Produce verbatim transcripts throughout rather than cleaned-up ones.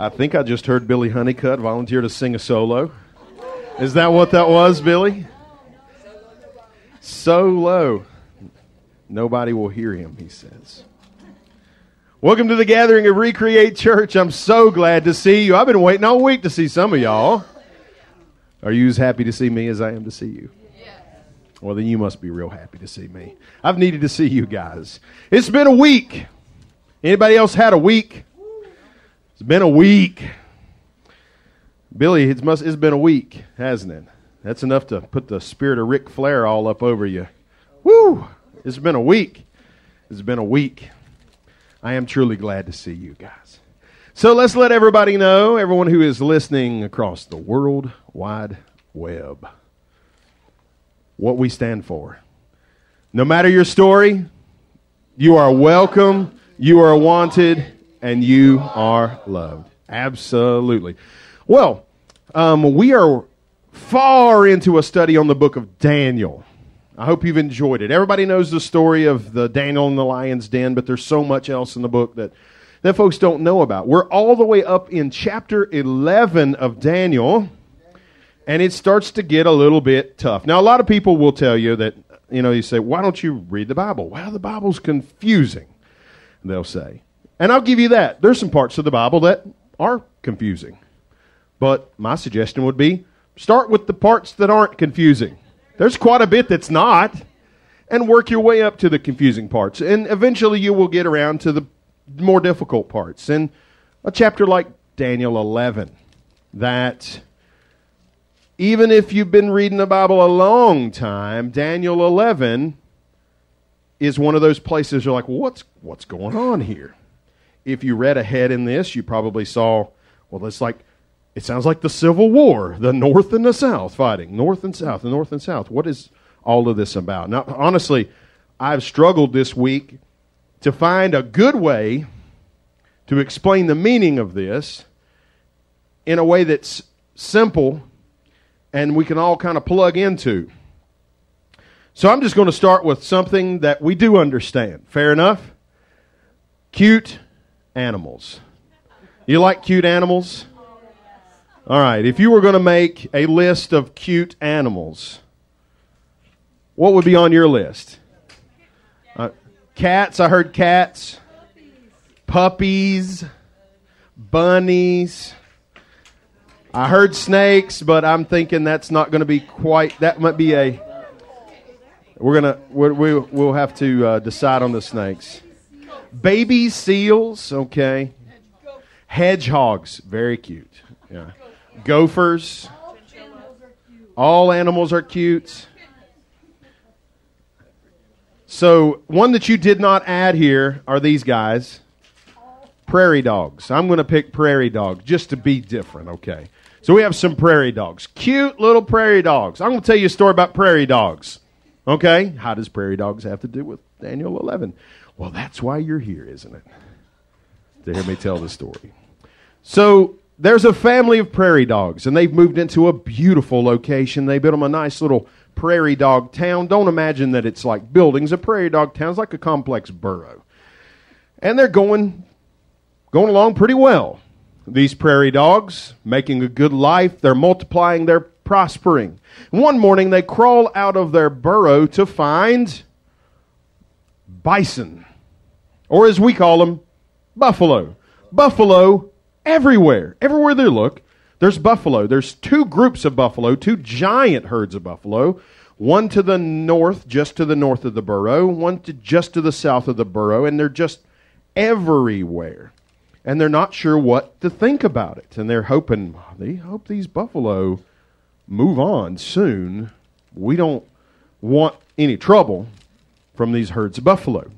I think I just heard Billy Honeycutt volunteer to sing a solo. Is that what that was, Billy? Solo. Nobody will hear him, he says. Welcome to the gathering of Recreate Church. I'm so glad to see you. I've been waiting all week to see some of y'all. Are you as happy to see me as I am to see you? Well, then you must be real happy to see me. I've needed to see you guys. It's been a week. Anybody else had a week? It's been a week. Billy, it's, must, it's been a week, hasn't it? That's enough to put the spirit of Ric Flair all up over you. Woo! It's been a week. It's been a week. I am truly glad to see you guys. So let's let everybody know, everyone who is listening across the world wide web, what we stand for. No matter your story, you are welcome, you are wanted, and you are loved. Absolutely. Well, um, we are far into a study on the book of Daniel. I hope you've enjoyed it. Everybody knows the story of the Daniel and the lion's den, but there's so much else in the book that, that folks don't know about. We're all the way up in chapter eleven of Daniel, and it starts to get a little bit tough. Now, a lot of people will tell you that, you know, you say, why don't you read the Bible? Well, the Bible's confusing, they'll say. And I'll give you that. There's some parts of the Bible that are confusing. But my suggestion would be, start with the parts that aren't confusing. There's quite a bit that's not. And work your way up to the confusing parts. And eventually you will get around to the more difficult parts. And a chapter like Daniel eleven, that... even if you've been reading the Bible a long time, Daniel eleven is one of those places you're like, well, what's, what's going on here? If you read ahead in this, you probably saw, well, it's like, it sounds like the Civil War, the North and the South fighting, North and South, the North and South. What is all of this about? Now, honestly, I've struggled this week to find a good way to explain the meaning of this in a way that's simple and we can all kind of plug into. So I'm just going to start with something that we do understand. Fair enough? Cute animals. You like cute animals? All right. If you were going to make a list of cute animals, what would be on your list? Uh, cats. I heard cats. Puppies. Bunnies. I heard snakes, but I'm thinking that's not going to be quite. That might be a. We're gonna we're, we'll we'll have to uh, decide on the snakes. Baby seals, okay. Hedgehogs, very cute. Yeah. Gophers. All animals are cute. So one that you did not add here are these guys. Prairie dogs. I'm going to pick prairie dogs just to be different, okay? So we have some prairie dogs. Cute little prairie dogs. I'm going to tell you a story about prairie dogs, okay? How does prairie dogs have to do with Daniel eleven? Well, that's why you're here, isn't it? To hear me tell the story. So there's a family of prairie dogs, and they've moved into a beautiful location. They built them a nice little prairie dog town. Don't imagine that it's like buildings. A prairie dog town is like a complex burrow. And they're going... Going along pretty well. These prairie dogs, making a good life, they're multiplying, they're prospering. One morning they crawl out of their burrow to find bison, or as we call them, buffalo. Buffalo everywhere. Everywhere they look, there's buffalo. There's two groups of buffalo, two giant herds of buffalo. One to the north, just to the north of the burrow, one to just to the south of the burrow, and they're just everywhere. And they're not sure what to think about it. And they're hoping, they hope these buffalo move on soon. We don't want any trouble from these herds of buffalo.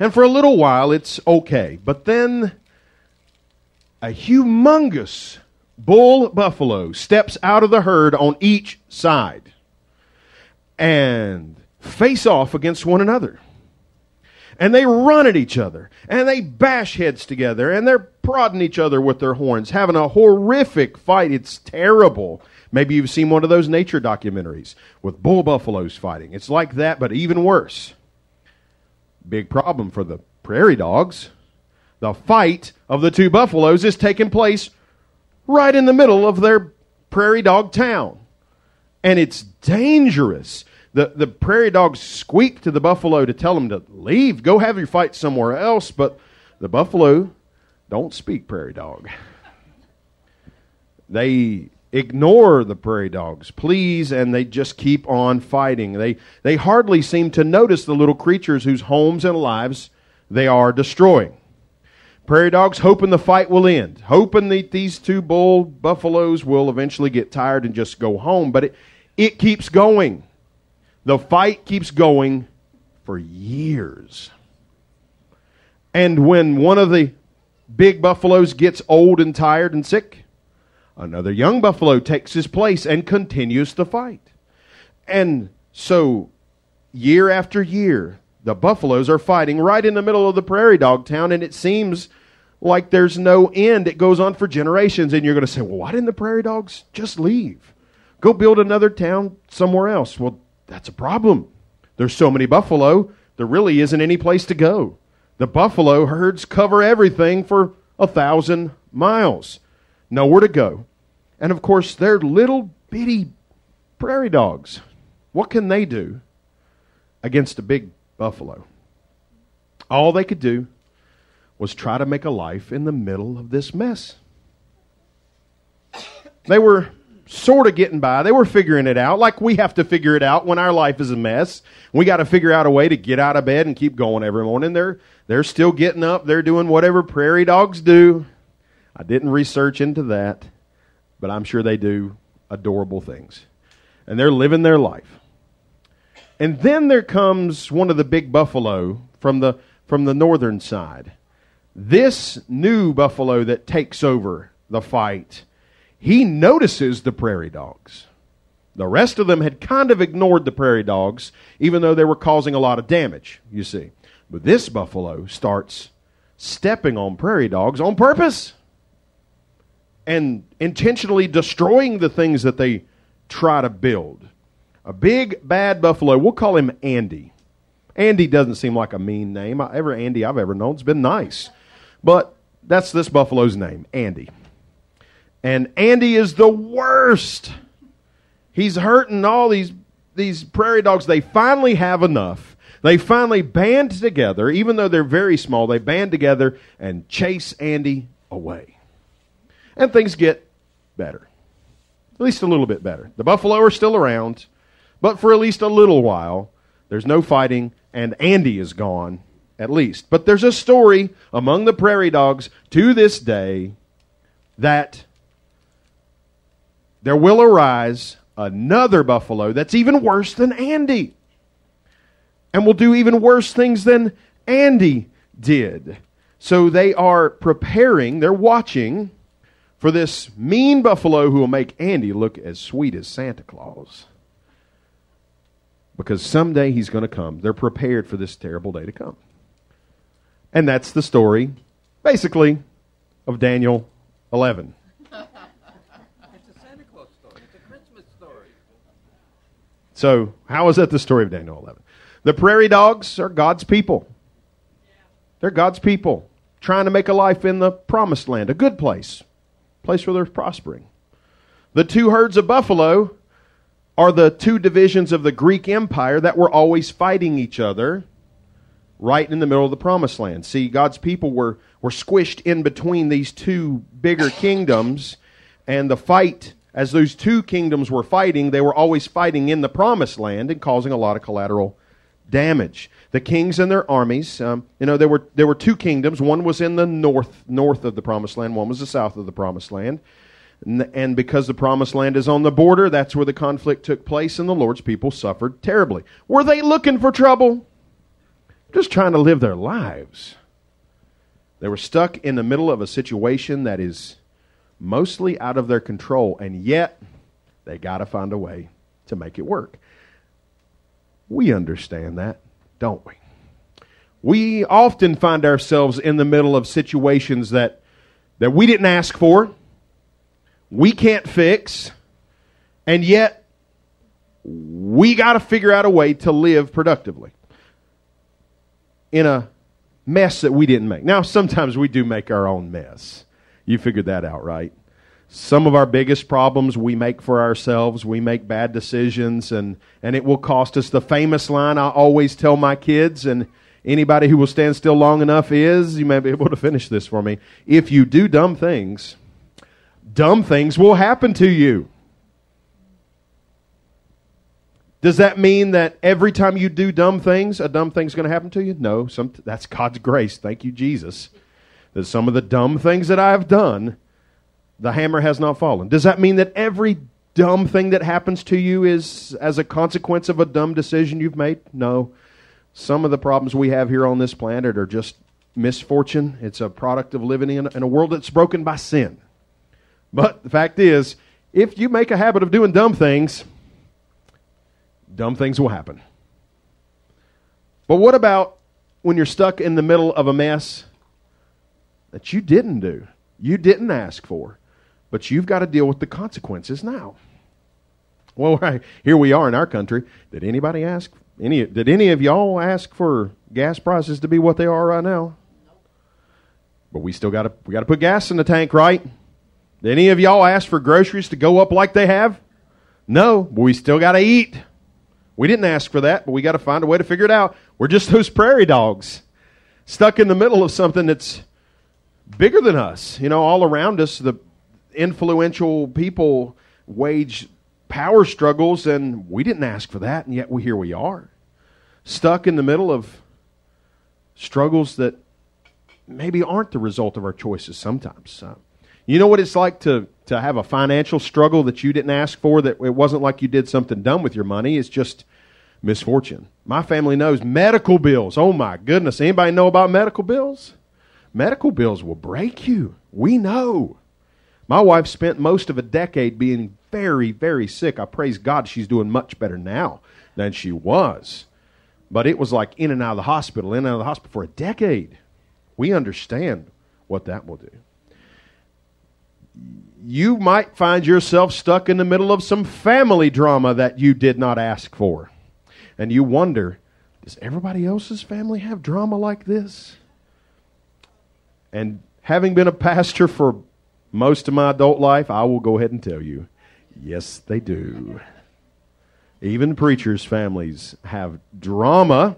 And for a little while, it's okay. But then a humongous bull buffalo steps out of the herd on each side and face off against one another. And they run at each other, and they bash heads together, and they're prodding each other with their horns, having a horrific fight. It's terrible. Maybe you've seen one of those nature documentaries with bull buffaloes fighting. It's like that, but even worse. Big problem for the prairie dogs. The fight of the two buffaloes is taking place right in the middle of their prairie dog town. And it's dangerous. The, the prairie dogs squeak to the buffalo to tell them to leave. Go have your fight somewhere else. But the buffalo don't speak prairie dog. They ignore the prairie dogs, please, and they just keep on fighting. They, they hardly seem to notice the little creatures whose homes and lives they are destroying. Prairie dogs hoping the fight will end, hoping that these two bull buffaloes will eventually get tired and just go home. But it, it keeps going. The fight keeps going for years. And when one of the big buffaloes gets old and tired and sick, another young buffalo takes his place and continues the fight. And so, year after year, the buffaloes are fighting right in the middle of the prairie dog town, and it seems like there's no end. It goes on for generations, and you're going to say, well, why didn't the prairie dogs just leave? Go build another town somewhere else. Well, that's a problem. There's so many buffalo, there really isn't any place to go. The buffalo herds cover everything for a thousand miles. Nowhere to go. And of course, they're little bitty prairie dogs. What can they do against a big buffalo? All they could do was try to make a life in the middle of this mess. They were sort of getting by. They were figuring it out, like we have to figure it out when our life is a mess. We got to figure out a way to get out of bed and keep going every morning. They're, they're still getting up. They're doing whatever prairie dogs do. I didn't research into that, but I'm sure they do adorable things. And they're living their life. And then there comes one of the big buffalo from the from the northern side. This new buffalo that takes over the fight, he notices the prairie dogs. The rest of them had kind of ignored the prairie dogs, even though they were causing a lot of damage, you see. But this buffalo starts stepping on prairie dogs on purpose, and intentionally destroying the things that they try to build. A big, bad buffalo. We'll call him Andy. Andy doesn't seem like a mean name. Every Andy I've ever known has been nice. But that's this buffalo's name, Andy. And Andy is the worst. He's hurting all these, these prairie dogs. They finally have enough. They finally band together. Even though they're very small, they band together and chase Andy away. And things get better, at least a little bit better. The buffalo are still around, but for at least a little while, there's no fighting, and Andy is gone, at least. But there's a story among the prairie dogs to this day that there will arise another buffalo that's even worse than Andy, and will do even worse things than Andy did. So they are preparing, they're watching for this mean buffalo who will make Andy look as sweet as Santa Claus. Because someday he's going to come. They're prepared for this terrible day to come. And that's the story, basically, of Daniel eleven. It's a Santa Claus story. It's a Christmas story. So, how is that the story of Daniel eleven? The prairie dogs are God's people. They're God's people trying to make a life in the promised land, a good place. Place where they're prospering. The two herds of buffalo are the two divisions of the Greek Empire that were always fighting each other right in the middle of the promised land. See, God's people were, were squished in between these two bigger kingdoms, and the fight, as those two kingdoms were fighting, they were always fighting in the promised land and causing a lot of collateral damage. The kings and their armies, um, you know, there were there were two kingdoms. One was in the north, north of the promised land. One was the south of the promised land. And, and because the promised land is on the border, that's where the conflict took place, and the Lord's people suffered terribly. Were they looking for trouble? Just trying to live their lives. They were stuck in the middle of a situation that is mostly out of their control, and yet they got to find a way to make it work. We understand that, don't we? We often find ourselves in the middle of situations that, that we didn't ask for, we can't fix, and yet we got to figure out a way to live productively. In a mess that we didn't make. Now, sometimes we do make our own mess. You figured that out, right? Some of our biggest problems we make for ourselves. We make bad decisions, and, and it will cost us. The famous line I always tell my kids, and anybody who will stand still long enough is, you may be able to finish this for me, if you do dumb things, dumb things will happen to you. Does that mean that every time you do dumb things, a dumb thing's going to happen to you? No, some, that's God's grace. Thank you, Jesus. That some of the dumb things that I have done, the hammer has not fallen. Does that mean that every dumb thing that happens to you is as a consequence of a dumb decision you've made? No. Some of the problems we have here on this planet are just misfortune. It's a product of living in a world that's broken by sin. But the fact is, if you make a habit of doing dumb things, dumb things will happen. But what about when you're stuck in the middle of a mess that you didn't do, you didn't ask for, but you've got to deal with the consequences now? Well, right, here we are in our country. Did anybody ask? Any? Did any of y'all ask for gas prices to be what they are right now? No. But we still got to we got to put gas in the tank, right? Did any of y'all ask for groceries to go up like they have? No, but we still got to eat. We didn't ask for that, but we got to find a way to figure it out. We're just those prairie dogs stuck in the middle of something that's bigger than us. You know, all around us, the influential people wage power struggles, and we didn't ask for that, and yet we, here we are, stuck in the middle of struggles that maybe aren't the result of our choices sometimes. Uh, you know what it's like to... to have a financial struggle that you didn't ask for, that it wasn't like you did something dumb with your money. It's just misfortune. My family knows medical bills. Oh my goodness. Anybody know about medical bills? Medical bills will break you. We know. My wife spent most of a decade being very, very sick. I praise God she's doing much better now than she was. But it was like in and out of the hospital, in and out of the hospital for a decade. We understand what that will do. You might find yourself stuck in the middle of some family drama that you did not ask for. And you wonder, does everybody else's family have drama like this? And having been a pastor for most of my adult life, I will go ahead and tell you, yes, they do. Even preachers' families have drama.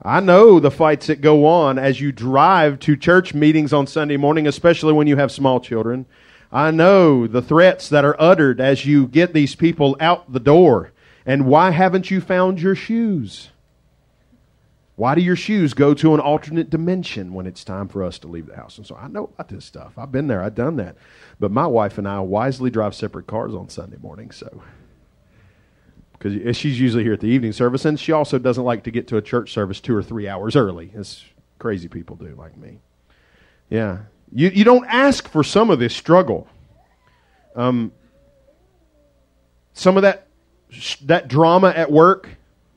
I know the fights that go on as you drive to church meetings on Sunday morning, especially when you have small children. I know the threats that are uttered as you get these people out the door. And why haven't you found your shoes? Why do your shoes go to an alternate dimension when it's time for us to leave the house? And so I know about this stuff. I've been there. I've done that. But my wife and I wisely drive separate cars on Sunday morning. So, because she's usually here at the evening service, and she also doesn't like to get to a church service two or three hours early, as crazy people do like me. Yeah. You you don't ask for some of this struggle. Um, some of that that drama at work,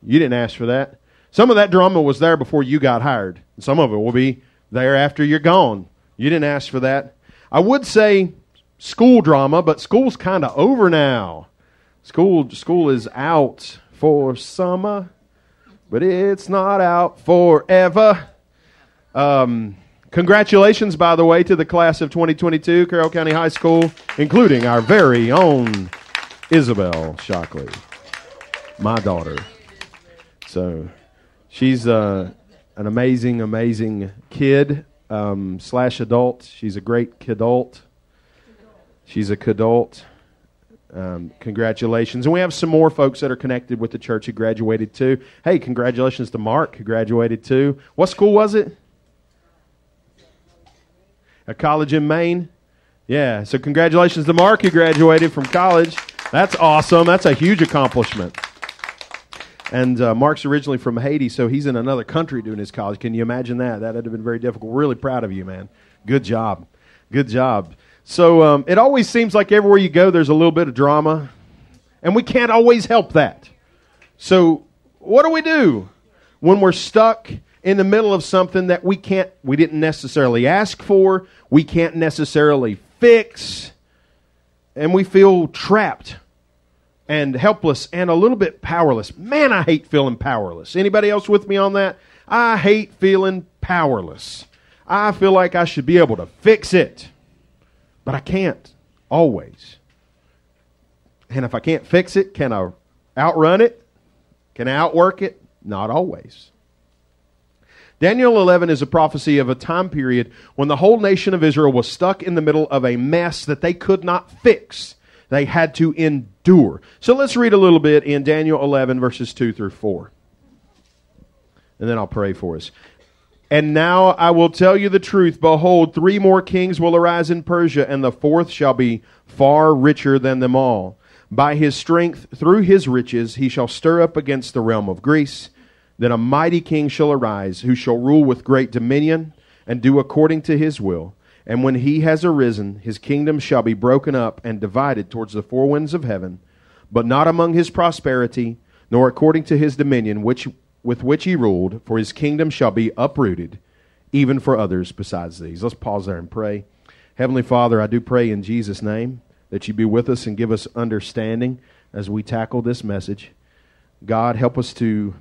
you didn't ask for that. Some of that drama was there before you got hired. And some of it will be there after you're gone. You didn't ask for that. I would say school drama, but school's kind of over now. School school is out for summer, but it's not out forever. Um... Congratulations, by the way, to the class of twenty twenty-two, Carroll County High School, including our very own Isabel Shockley, my daughter. So she's uh, an amazing, amazing kid um, slash adult. She's a great kidult. She's a kidult. Um, congratulations. And we have some more folks that are connected with the church who graduated too. Hey, congratulations to Mark, who graduated too. What school was it? A college in Maine. Yeah, so congratulations to Mark, who graduated from college. That's awesome. That's a huge accomplishment. And uh, Mark's originally from Haiti, so he's in another country doing his college. Can you imagine that? That would have been very difficult. Really proud of you, man. Good job. Good job. So um, it always seems like everywhere you go, there's a little bit of drama, and we can't always help that. So what do we do when we're stuck in the middle of something that we can't, we didn't necessarily ask for, we can't necessarily fix, and we feel trapped and helpless and a little bit powerless? Man, I hate feeling powerless. Anybody else with me on that? I hate feeling powerless. I feel like I should be able to fix it, but I can't always. And if I can't fix it, can I outrun it? Can I outwork it? Not always. Daniel eleven is a prophecy of a time period when the whole nation of Israel was stuck in the middle of a mess that they could not fix. They had to endure. So let's read a little bit in Daniel eleven, verses two through four. And then I'll pray for us. And now I will tell you the truth. Behold, three more kings will arise in Persia, and the fourth shall be far richer than them all. By his strength, through his riches, he shall stir up against the realm of Greece. Then a mighty king shall arise, who shall rule with great dominion, and do according to his will. And when he has arisen, his kingdom shall be broken up and divided towards the four winds of heaven, but not among his prosperity, nor according to his dominion, which with which he ruled, for his kingdom shall be uprooted, even for others besides these. Let's pause there and pray. Heavenly Father, I do pray in Jesus' name that you be with us and give us understanding as we tackle this message. God, help us to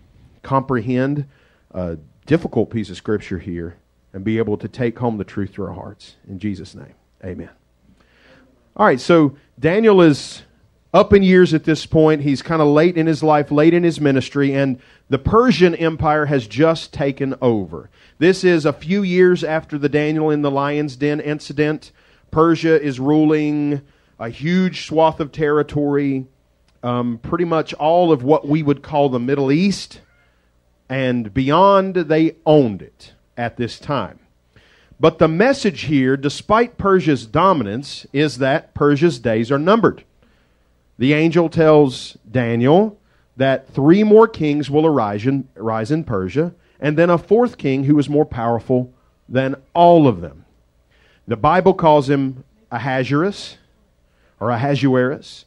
comprehend a difficult piece of Scripture here and be able to take home the truth through our hearts. In Jesus' name, amen. All right, so Daniel is up in years at this point. He's kind of late in his life, late in his ministry, and the Persian Empire has just taken over. This is a few years after the Daniel in the lion's den incident. Persia is ruling a huge swath of territory, um, pretty much all of what we would call the Middle East, and beyond. They owned it at this time. But the message here, despite Persia's dominance, is that Persia's days are numbered. The angel tells Daniel that three more kings will arise in, arise in Persia, and then a fourth king who is more powerful than all of them. The Bible calls him Ahasuerus, or Ahasuerus.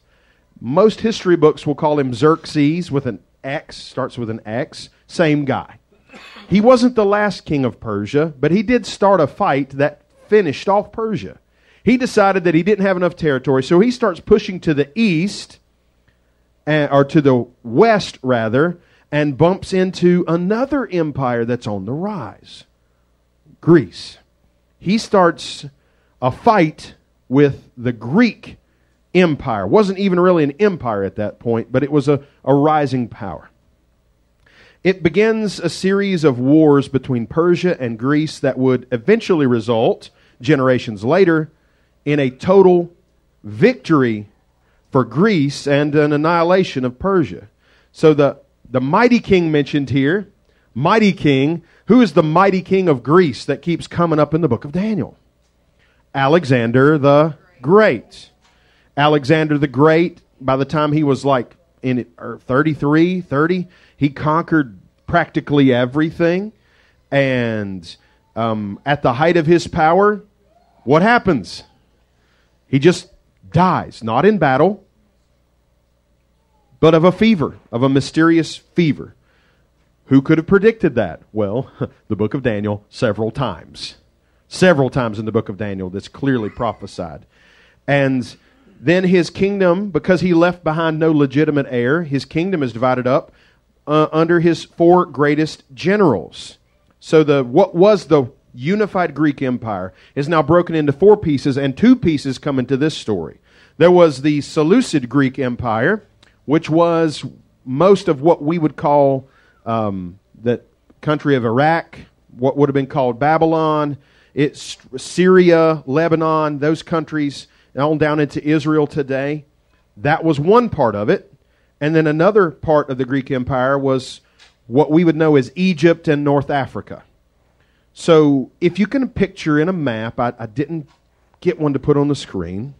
Most history books will call him Xerxes with an X, starts with an X, same guy. He wasn't the last king of Persia, but he did start a fight that finished off Persia. He decided that he didn't have enough territory, so he starts pushing to the east, or to the west, rather, and bumps into another empire that's on the rise, Greece. He starts a fight with the Greek empire. Wasn't even really an empire at that point, but it was a, a rising power. It begins a series of wars between Persia and Greece that would eventually result, generations later, in a total victory for Greece and an annihilation of Persia. So the, the mighty king mentioned here, mighty king, who is the mighty king of Greece that keeps coming up in the book of Daniel? Alexander the Great. Alexander the Great, by the time he was like in thirty-three, thirty, he conquered practically everything. And um, at the height of his power, what happens? He just dies, not in battle, but of a fever, of a mysterious fever. Who could have predicted that? Well, the book of Daniel several times. Several times in the book of Daniel that's clearly prophesied. And then his kingdom, because he left behind no legitimate heir, his kingdom is divided up uh, under his four greatest generals. So the what was the unified Greek Empire is now broken into four pieces, and two pieces come into this story. There was the Seleucid Greek Empire, which was most of what we would call um, the country of Iraq, what would have been called Babylon, it's Syria, Lebanon, those countries, and on down into Israel today. That was one part of it. And then another part of the Greek Empire was what we would know as Egypt and North Africa. So if you can picture in a map, I, I didn't get one to put on the screen,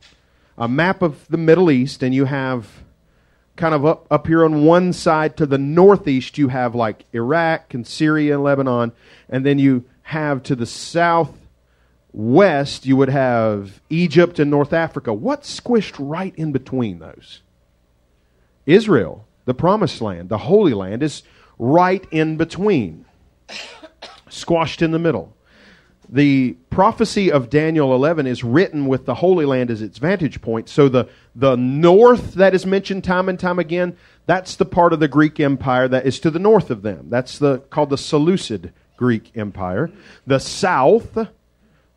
a map of the Middle East, and you have kind of up, up here on one side to the northeast, you have like Iraq and Syria and Lebanon, and then you have to the southwest, you would have Egypt and North Africa. What's squished right in between those? Israel, the Promised Land, the Holy Land, is right in between. Squashed in the middle. the prophecy of Daniel eleven is written with the Holy Land as its vantage point. So the, the north that is mentioned time and time again, that's the part of the Greek Empire that is to the north of them. That's the called the Seleucid Greek Empire. The south,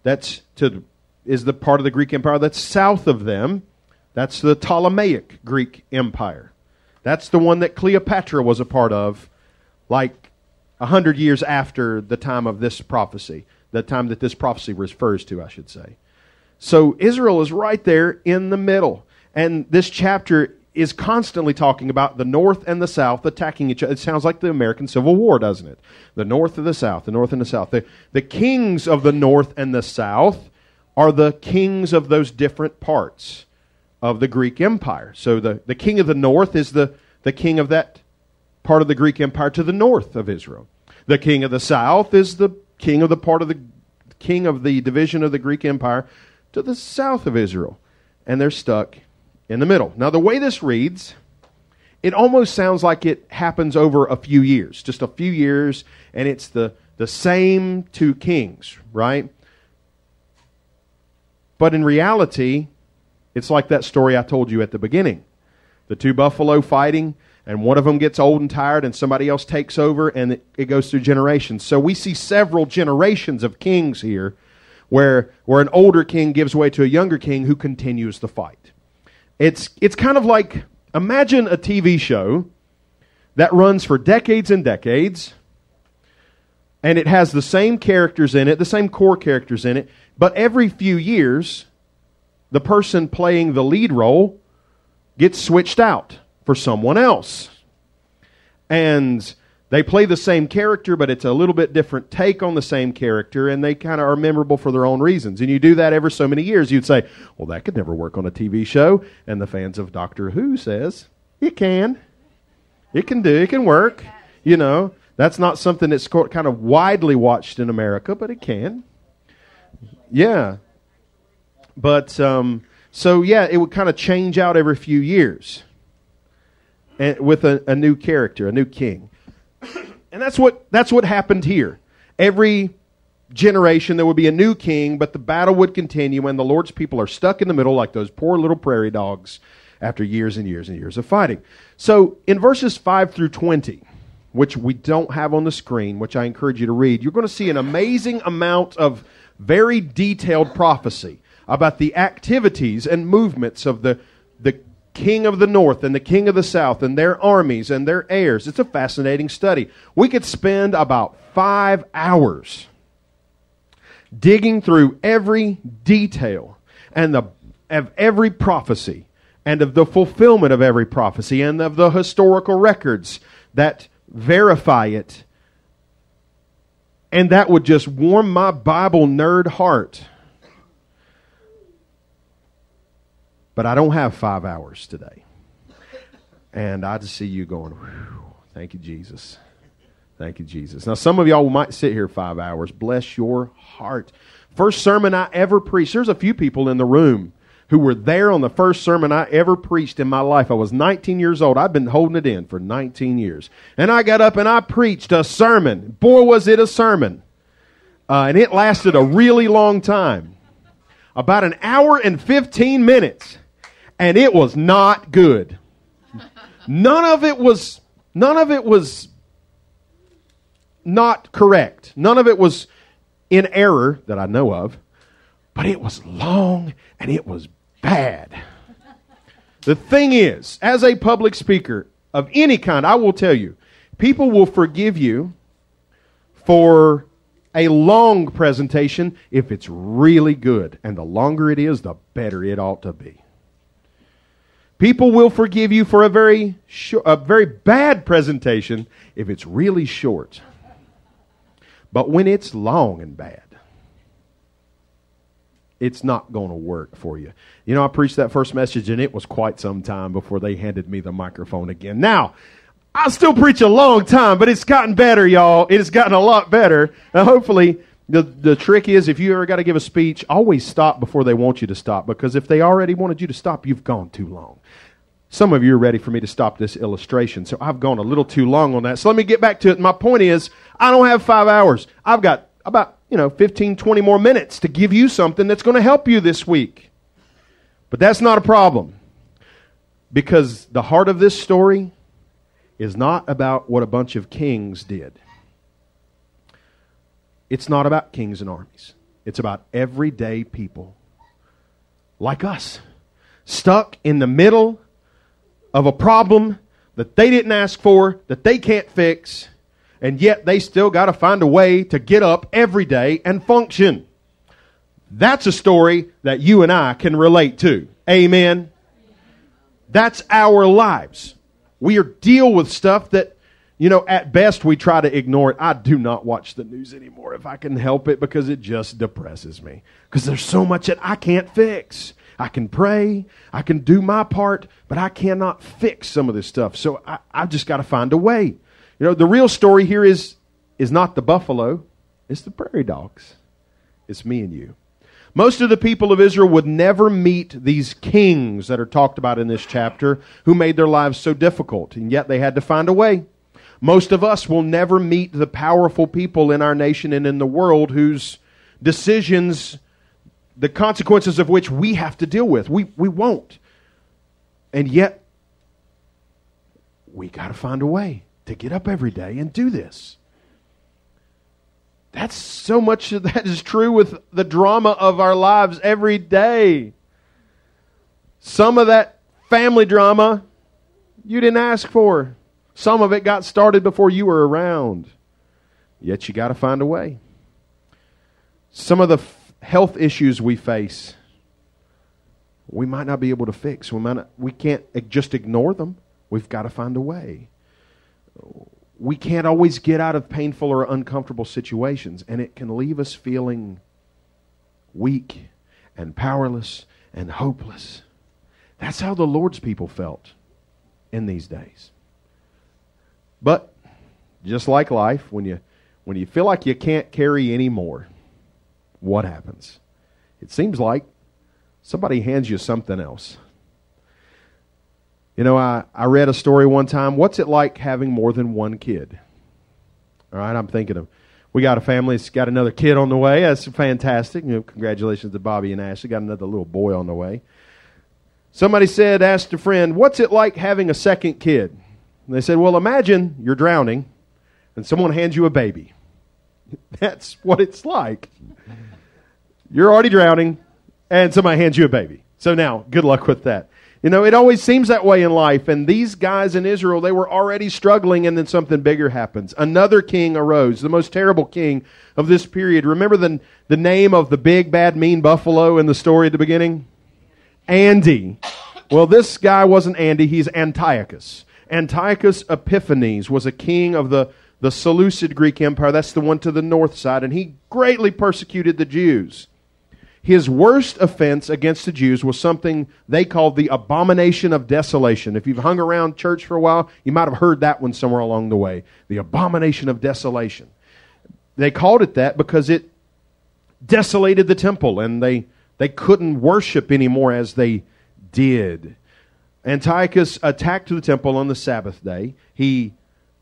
that's to is the part of the Greek Empire that's south of them. That's the Ptolemaic Greek Empire. That's the one that Cleopatra was a part of, like a hundred years after the time of this prophecy. The time that this prophecy refers to, I should say. So Israel is right there in the middle. And this chapter is constantly talking about the North and the South attacking each other. It sounds like the American Civil War, doesn't it? The North and the South, the North and the South. The, the kings of the North and the South are the kings of those different parts of the Greek Empire. So the, the king of the North is the, the king of that part of the Greek Empire to the north of Israel. The king of the South is the king of the part of the king of the division of the Greek Empire to the south of Israel, and they're stuck in the middle. Now, the way this reads, it almost sounds like it happens over a few years, just a few years, and it's the, the same two kings, right? But in reality, it's like that story I told you at the beginning. The two buffalo fighting, and one of them gets old and tired, and somebody else takes over, and it, it goes through generations. So we see several generations of kings here where where an older king gives way to a younger king who continues the fight. It's, it's kind of like, imagine a T V show that runs for decades and decades, and it has the same characters in it, the same core characters in it, but every few years, the person playing the lead role gets switched out for someone else. And they play the same character, but it's a little bit different take on the same character, and they kind of are memorable for their own reasons. And you do that ever so many years. You'd say, well, that could never work on a T V show. And the fans of Doctor Who says, it can. It can do. It can work. You know, that's not something that's kind of widely watched in America, but it can. Yeah. But, um, so, yeah, it would kind of change out every few years. And with a, a new character, a new king. And that's what that's what happened here. Every generation there would be a new king, but the battle would continue, and the Lord's people are stuck in the middle like those poor little prairie dogs after years and years and years of fighting. So in verses five through twenty, which we don't have on the screen, which I encourage you to read, you're going to see an amazing amount of very detailed prophecy about the activities and movements of the the king of the north and the king of the south and their armies and their heirs. It's a fascinating study. We could spend about five hours digging through every detail and the of every prophecy and of the fulfillment of every prophecy and of the historical records that verify it. And that would just warm my Bible nerd heart. But I don't have five hours today. And I just see you going, thank you, Jesus. Thank you, Jesus. Now, some of y'all might sit here five hours. Bless your heart. First sermon I ever preached. There's a few people in the room who were there on the first sermon I ever preached in my life. I was nineteen years old. I've been holding it in for nineteen years. And I got up and I preached a sermon. Boy, was it a sermon. Uh, and it lasted a really long time. About an hour and fifteen minutes. And it was not good. None of it was, none of it was not correct. None of it was in error that I know of. But it was long and it was bad. The thing is, as a public speaker of any kind, I will tell you, people will forgive you for a long presentation if it's really good. And the longer it is, the better it ought to be. People will forgive you for a very sh- a very bad presentation if it's really short. But when it's long and bad, it's not going to work for you. You know, I preached that first message, and it was quite some time before they handed me the microphone again. Now, I still preach a long time, but it's gotten better, y'all. It's gotten a lot better. Now, hopefully, the, the trick is, if you ever got to give a speech, always stop before they want you to stop, because if they already wanted you to stop, you've gone too long. Some of you are ready for me to stop this illustration, so I've gone a little too long on that. So let me get back to it. My point is, I don't have five hours. I've got about, you know, fifteen, twenty more minutes to give you something that's going to help you this week. But that's not a problem, because the heart of this story is not about what a bunch of kings did. It's not about kings and armies. It's about everyday people like us, stuck in the middle of a problem that they didn't ask for, that they can't fix, and yet they still got to find a way to get up every day and function. That's a story that you and I can relate to. Amen. That's our lives. We are deal with stuff that, you know, at best we try to ignore it. I do not watch the news anymore if I can help it, because it just depresses me. Because there's so much that I can't fix. I can pray, I can do my part, but I cannot fix some of this stuff. So I, I've just got to find a way. You know, the real story here is, is not the buffalo, it's the prairie dogs. It's me and you. Most of the people of Israel would never meet these kings that are talked about in this chapter who made their lives so difficult, and yet they had to find a way. Most of us will never meet the powerful people in our nation and in the world whose decisions, the consequences of which we have to deal with. We we won't. And yet, we got to find a way to get up every day and do this. That's so much of that is true with the drama of our lives every day. Some of that family drama you didn't ask for. Some of it got started before you were around. Yet you got to find a way. Some of the health issues we face, we might not be able to fix. We might not, we can't just ignore them. We've got to find a way. We can't always get out of painful or uncomfortable situations, and it can leave us feeling weak and powerless and hopeless. That's how the Lord's people felt in these days. But just like life, when you when you feel like you can't carry any more, what happens? It seems like somebody hands you something else. You know, I, I read a story one time. What's it like having more than one kid? All right, I'm thinking of, we got a family that's got another kid on the way. That's fantastic. You know, congratulations to Bobby and Ashley. Got another little boy on the way. Somebody said, asked a friend, what's it like having a second kid? And they said, well, imagine you're drowning and someone hands you a baby. That's what it's like. You're already drowning, and somebody hands you a baby. So now, good luck with that. You know, it always seems that way in life, and these guys in Israel, they were already struggling, and then something bigger happens. Another king arose, the most terrible king of this period. Remember the, the name of the big, bad, mean buffalo in the story at the beginning? Andy. Well, this guy wasn't Andy. He's Antiochus. Antiochus Epiphanes was a king of the The Seleucid Greek Empire. That's the one to the north side, and he greatly persecuted the Jews. His worst offense against the Jews was something they called the abomination of desolation. If you've hung around church for a while, you might have heard that one somewhere along the way. The abomination of desolation. They called it that because it desolated the temple, and they, they couldn't worship anymore as they did. Antiochus attacked the temple on the Sabbath day. He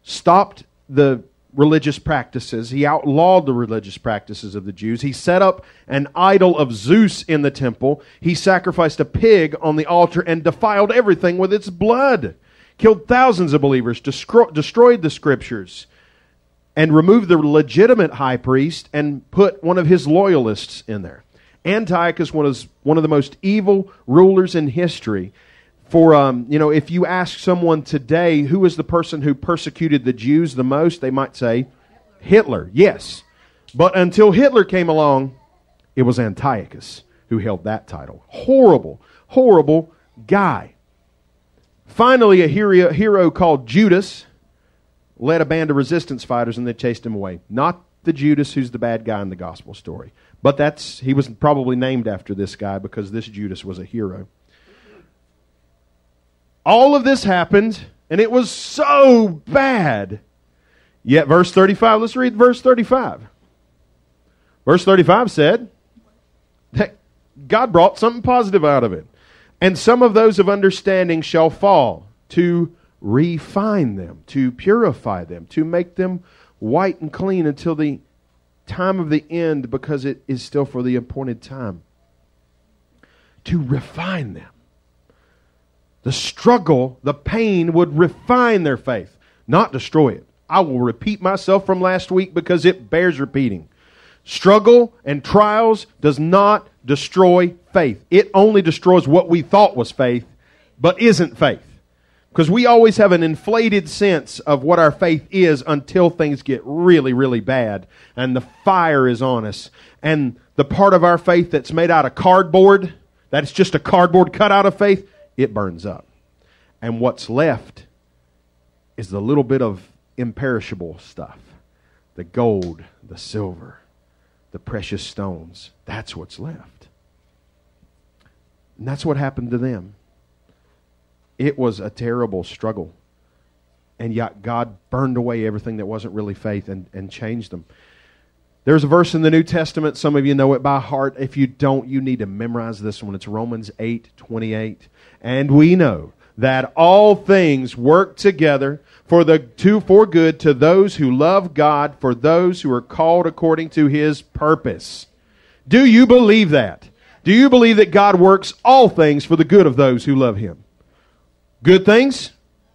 stopped the religious practices. He outlawed the religious practices of the Jews. He set up an idol of Zeus in the temple. He sacrificed a pig on the altar and defiled everything with its blood. Killed thousands of believers, destroy, destroyed the scriptures, and removed the legitimate high priest and put one of his loyalists in there. Antiochus was one of the most evil rulers in history. For, um, you know, if you ask someone today who is the person who persecuted the Jews the most, they might say Hitler. Hitler, yes. But until Hitler came along, it was Antiochus who held that title. Horrible, horrible guy. Finally, a hero, hero called Judas led a band of resistance fighters, and they chased him away. Not the Judas who's the bad guy in the gospel story. But that's he was probably named after this guy because this Judas was a hero. All of this happened, and it was so bad. Yet, verse thirty-five, let's read verse thirty-five. Verse thirty-five said that God brought something positive out of it. And some of those of understanding shall fall to refine them, to purify them, to make them white and clean until the time of the end, because it is still for the appointed time, to refine them. The struggle, the pain would refine their faith, not destroy it. I will repeat myself from last week because it bears repeating. Struggle and trials does not destroy faith. It only destroys what we thought was faith, but isn't faith. Because we always have an inflated sense of what our faith is until things get really, really bad and the fire is on us. And the part of our faith that's made out of cardboard, that's just a cardboard cutout of faith, it burns up. And what's left is the little bit of imperishable stuff. The gold, the silver, the precious stones. That's what's left. And that's what happened to them. It was a terrible struggle. And yet God burned away everything that wasn't really faith and, and changed them. There's a verse in the New Testament. Some of you know it by heart. If you don't, you need to memorize this one. It's Romans eight twenty-eight. And we know that all things work together for the to for good to those who love God, for those who are called according to His purpose. Do you believe that? Do you believe that God works all things for the good of those who love Him? Good things?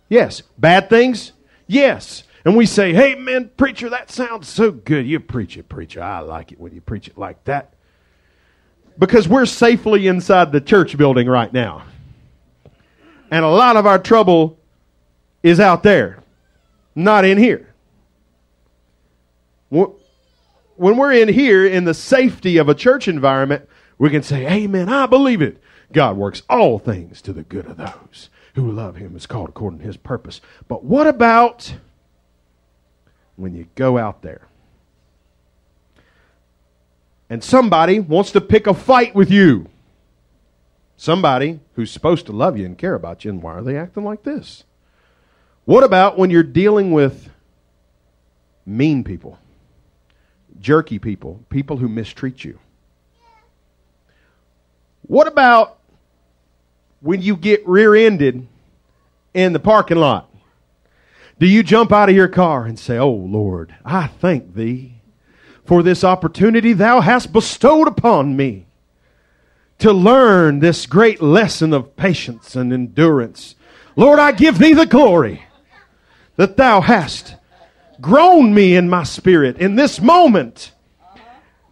Yes. Bad things? Yes. And we say, hey, man, preacher, that sounds so good. You preach it, preacher. I like it when you preach it like that. Because we're safely inside the church building right now. And a lot of our trouble is out there, not in here. When we're in here in the safety of a church environment, we can say, hey, man, I believe it. God works all things to the good of those who love Him, is called according to His purpose. But what about when you go out there and somebody wants to pick a fight with you? Somebody who's supposed to love you and care about you, and why are they acting like this? What about when you're dealing with mean people, jerky people, people who mistreat you? What about when you get rear-ended in the parking lot? Do you jump out of your car and say, oh, Lord, I thank Thee for this opportunity Thou hast bestowed upon me to learn this great lesson of patience and endurance. Lord, I give Thee the glory that Thou hast grown me in my spirit in this moment.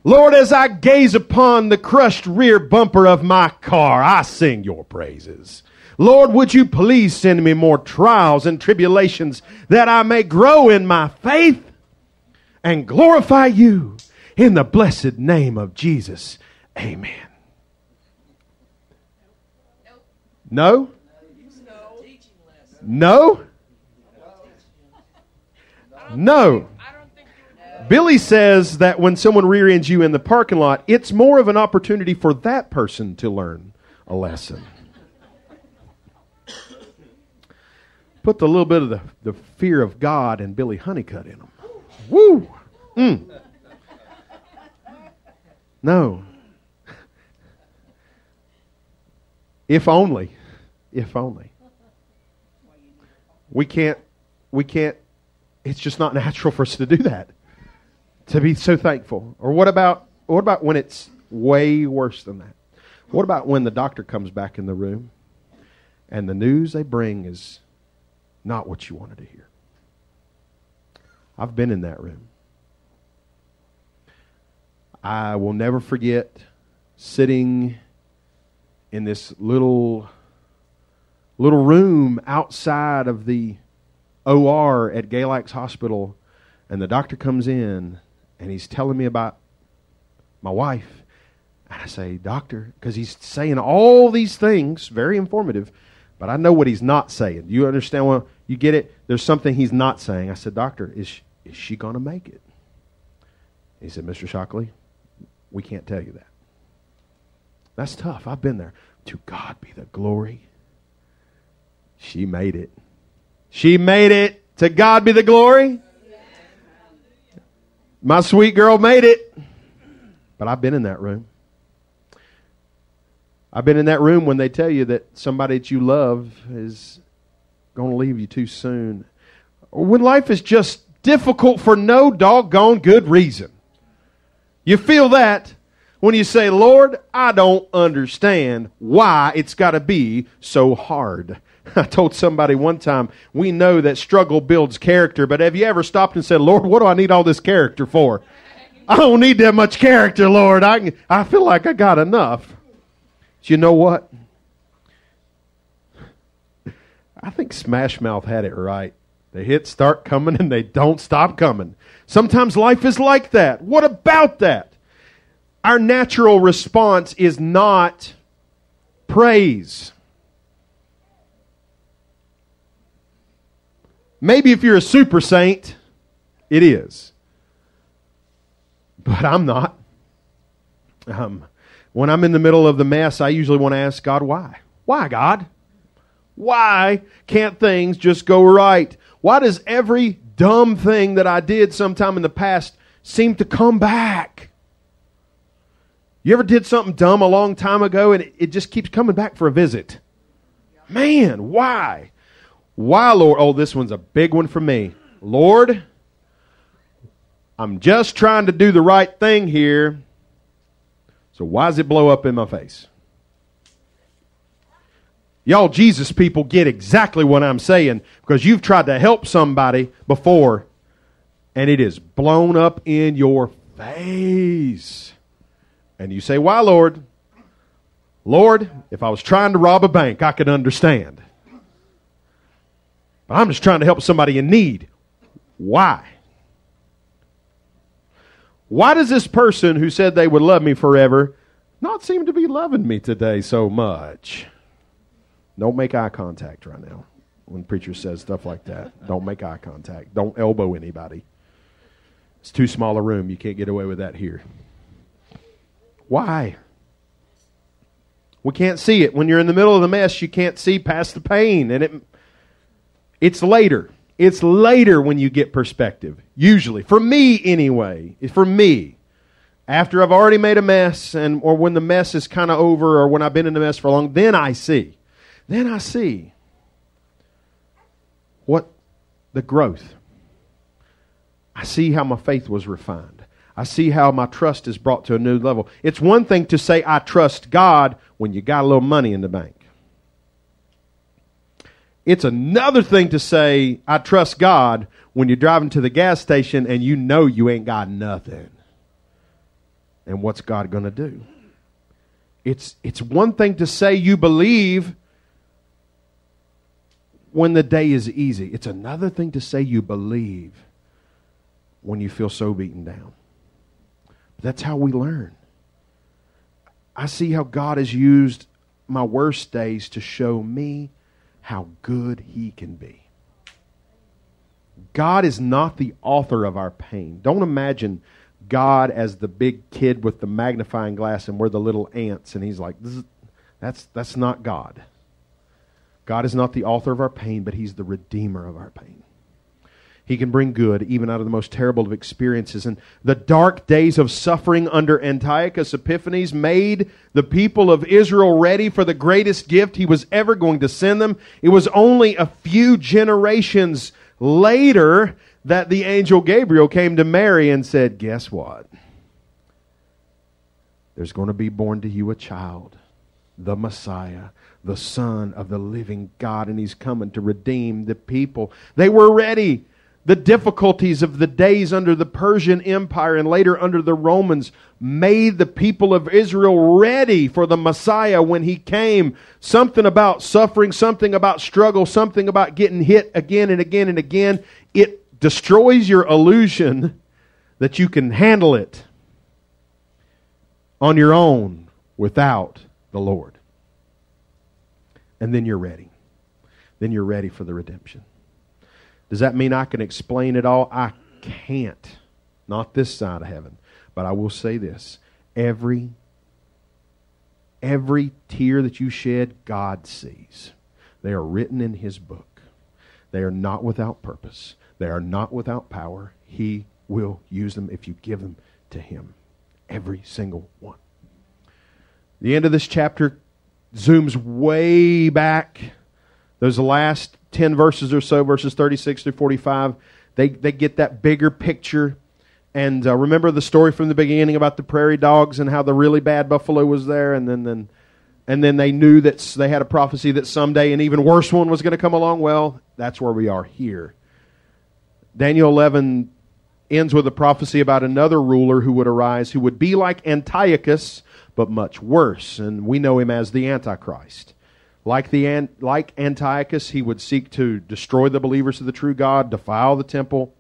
Lord, as I gaze upon the crushed rear bumper of my car, I sing Your praises. Lord, would You please send me more trials and tribulations that I may grow in my faith and glorify You in the blessed name of Jesus. Amen. No? No? No. Billy says that when someone rear-ends you in the parking lot, it's more of an opportunity for that person to learn a lesson. Put a little bit of the, the fear of God and Billy Honeycutt in them. Woo! Mm. No. If only. If only. We can't, we can't, it's just not natural for us to do that. To be so thankful. Or what about what about when it's way worse than that? What about when the doctor comes back in the room and the news they bring is not what you wanted to hear? I've been in that room. I will never forget sitting in this little little room outside of the O R at Galax Hospital, and the doctor comes in and he's telling me about my wife. And I say, doctor, because he's saying all these things, very informative, but I know what he's not saying. You understand? Well, you get it? There's something he's not saying. I said, doctor, is she, is she going to make it? He said, Mister Shockley, we can't tell you that. That's tough. I've been there. To God be the glory. She made it. She made it. To God be the glory. My sweet girl made it. But I've been in that room. I've been in that room when they tell you that somebody that you love is going to leave you too soon. When life is just difficult for no doggone good reason. You feel that when you say, Lord, I don't understand why it's got to be so hard. I told somebody one time, we know that struggle builds character, but have you ever stopped and said, Lord, what do I need all this character for? I don't need that much character, Lord. I can, I feel like I got enough. But you know what? I think Smash Mouth had it right. The hits start coming and they don't stop coming. Sometimes life is like that. What about that? Our natural response is not praise. Maybe if you're a super saint, it is. But I'm not. Um, when I'm in the middle of the mess, I usually want to ask God why. Why, God? Why can't things just go right? Why does every dumb thing that I did sometime in the past seem to come back? You ever did something dumb a long time ago and it, it just keeps coming back for a visit? Man, why? Why, Lord? Oh, this one's a big one for me. Lord, I'm just trying to do the right thing here. So why does it blow up in my face? Y'all Jesus people get exactly what I'm saying, because you've tried to help somebody before and it is blown up in your face. And you say, why, Lord? Lord, if I was trying to rob a bank, I could understand. But I'm just trying to help somebody in need. Why? Why does this person who said they would love me forever not seem to be loving me today so much? Don't make eye contact right now when the preacher says stuff like that. Don't make eye contact. Don't elbow anybody. It's too small a room. You can't get away with that here. Why? We can't see it. When you're in the middle of the mess, you can't see past the pain. And it it's later. It's later when you get perspective, usually. For me, anyway. For me. After I've already made a mess, and or when the mess is kind of over, or when I've been in the mess for long, then I see. Then I see what the growth. I see how my faith was refined. I see how my trust is brought to a new level. It's one thing to say I trust God when you got a little money in the bank. It's another thing to say I trust God when you're driving to the gas station and you know you ain't got nothing. And what's God going to do? It's, it's one thing to say you believe when the day is easy. It's another thing to say you believe when you feel so beaten down. But that's how we learn. I see how God has used my worst days to show me how good He can be. God is not the author of our pain. Don't imagine God as the big kid with the magnifying glass and we're the little ants, and He's like, this is, that's, that's not God. God is not the author of our pain, but He's the redeemer of our pain. He can bring good even out of the most terrible of experiences. And the dark days of suffering under Antiochus Epiphanes made the people of Israel ready for the greatest gift He was ever going to send them. It was only a few generations later that the angel Gabriel came to Mary and said, guess what? There's going to be born to you a child, the Messiah, the Son of the living God, and He's coming to redeem the people. They were ready. The difficulties of the days under the Persian Empire and later under the Romans made the people of Israel ready for the Messiah when He came. Something about suffering, something about struggle, something about getting hit again and again and again. It destroys your illusion that you can handle it on your own without the Lord. And then you're ready. Then you're ready for the redemption. Does that mean I can explain it all? I can't. Not this side of heaven. But I will say this. Every, every tear that you shed, God sees. They are written in His book. They are not without purpose. They are not without power. He will use them if you give them to Him. Every single one. The end of this chapter zooms way back. Those last ten verses or so, verses thirty-six through forty-five, they, they get that bigger picture. And uh, remember the story from the beginning about the prairie dogs and how the really bad buffalo was there, and then then and then they knew that they had a prophecy that someday an even worse one was going to come along. Well, that's where we are here. Daniel eleven ends with a prophecy about another ruler who would arise, who would be like Antiochus, but much worse. And we know him as the Antichrist. Like the like Antiochus, he would seek to destroy the believers of the true God, defile the temple,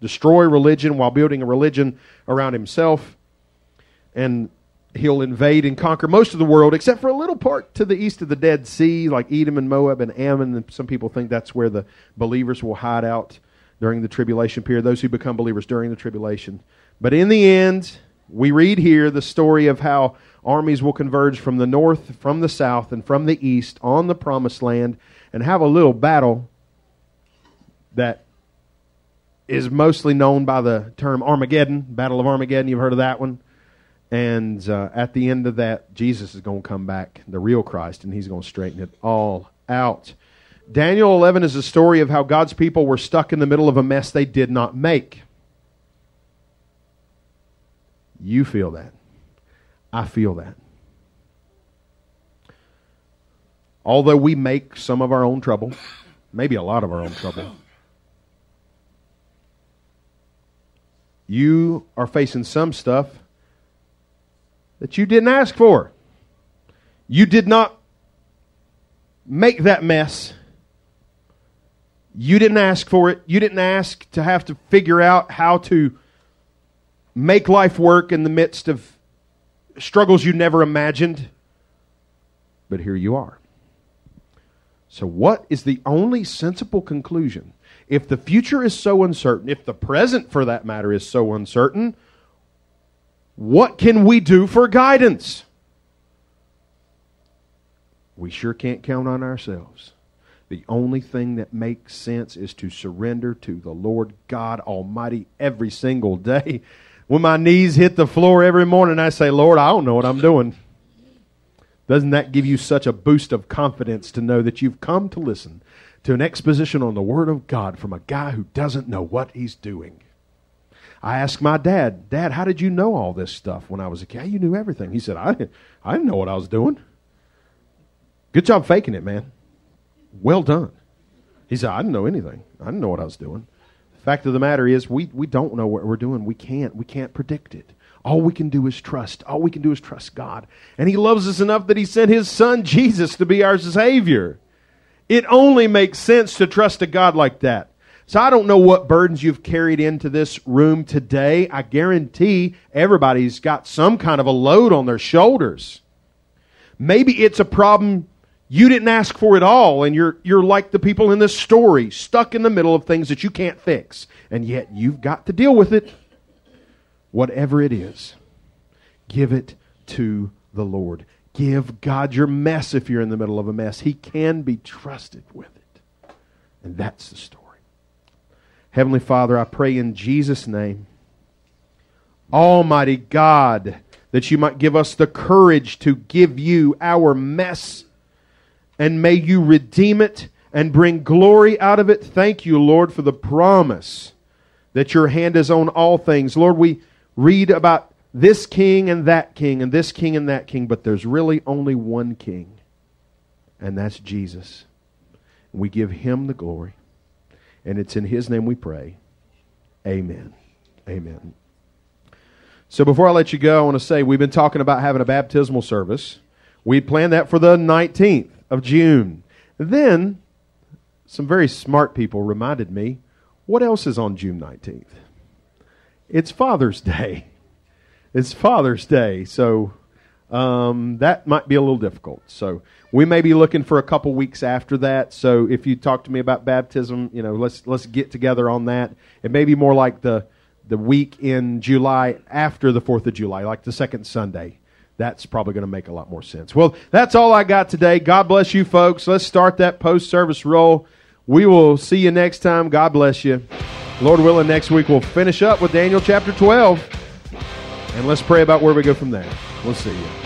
destroy religion while building a religion around himself. And he'll invade and conquer most of the world, except for a little part to the east of the Dead Sea, like Edom and Moab and Ammon. And some people think that's where the believers will hide out during the tribulation period, those who become believers during the tribulation. But in the end, we read here the story of how armies will converge from the north, from the south, and from the east on the promised land and have a little battle that is mostly known by the term Armageddon, Battle of Armageddon. You've heard of that one. And uh, at the end of that, Jesus is going to come back, the real Christ, and he's going to straighten it all out. Daniel eleven is a story of how God's people were stuck in the middle of a mess they did not make. You feel that. I feel that. Although we make some of our own trouble, maybe a lot of our own trouble, you are facing some stuff that you didn't ask for. You did not make that mess. You didn't ask for it. You didn't ask to have to figure out how to make life work in the midst of struggles you never imagined. But here you are. So what is the only sensible conclusion? If the future is so uncertain, if the present for that matter is so uncertain, what can we do for guidance? We sure can't count on ourselves. The only thing that makes sense is to surrender to the Lord God Almighty every single day. When my knees hit the floor every morning, I say, Lord, I don't know what I'm doing. Doesn't that give you such a boost of confidence to know that you've come to listen to an exposition on the Word of God from a guy who doesn't know what he's doing? I asked my dad, Dad, how did you know all this stuff when I was a kid? You knew everything. He said, I didn't, I didn't know what I was doing. Good job faking it, man. Well done. He said, I didn't know anything. I didn't know what I was doing. Fact of the matter is, we, we don't know what we're doing. We can't. We can't predict it. All we can do is trust. All we can do is trust God. And He loves us enough that He sent His Son, Jesus, to be our Savior. It only makes sense to trust a God like that. So I don't know what burdens you've carried into this room today. I guarantee everybody's got some kind of a load on their shoulders. Maybe it's a problem you didn't ask for it all, and you're you're like the people in this story, stuck in the middle of things that you can't fix, and yet you've got to deal with it. Whatever it is, give it to the Lord. Give God your mess if you're in the middle of a mess. He can be trusted with it. And that's the story. Heavenly Father, I pray in Jesus' name, Almighty God, that you might give us the courage to give you our mess, and may you redeem it and bring glory out of it. Thank you, Lord, for the promise that your hand is on all things. Lord, we read about this king and that king and this king and that king, but there's really only one king, and that's Jesus. We give him the glory, and it's in his name we pray. Amen. Amen. So before I let you go, I want to say we've been talking about having a baptismal service. We planned that for the nineteenth. Of June. Then some very smart people reminded me, what else is on June nineteenth? It's Father's Day. It's Father's Day. So um, that might be a little difficult. So we may be looking for a couple weeks after that. So if you talk to me about baptism, you know, let's let's get together on that. It may be more like the the week in July after the fourth of July, like the second Sunday. That's probably going to make a lot more sense. Well, that's all I got today. God bless you, folks. Let's start that post-service roll. We will see you next time. God bless you. Lord willing, next week we'll finish up with Daniel chapter twelve. And let's pray about where we go from there. We'll see you.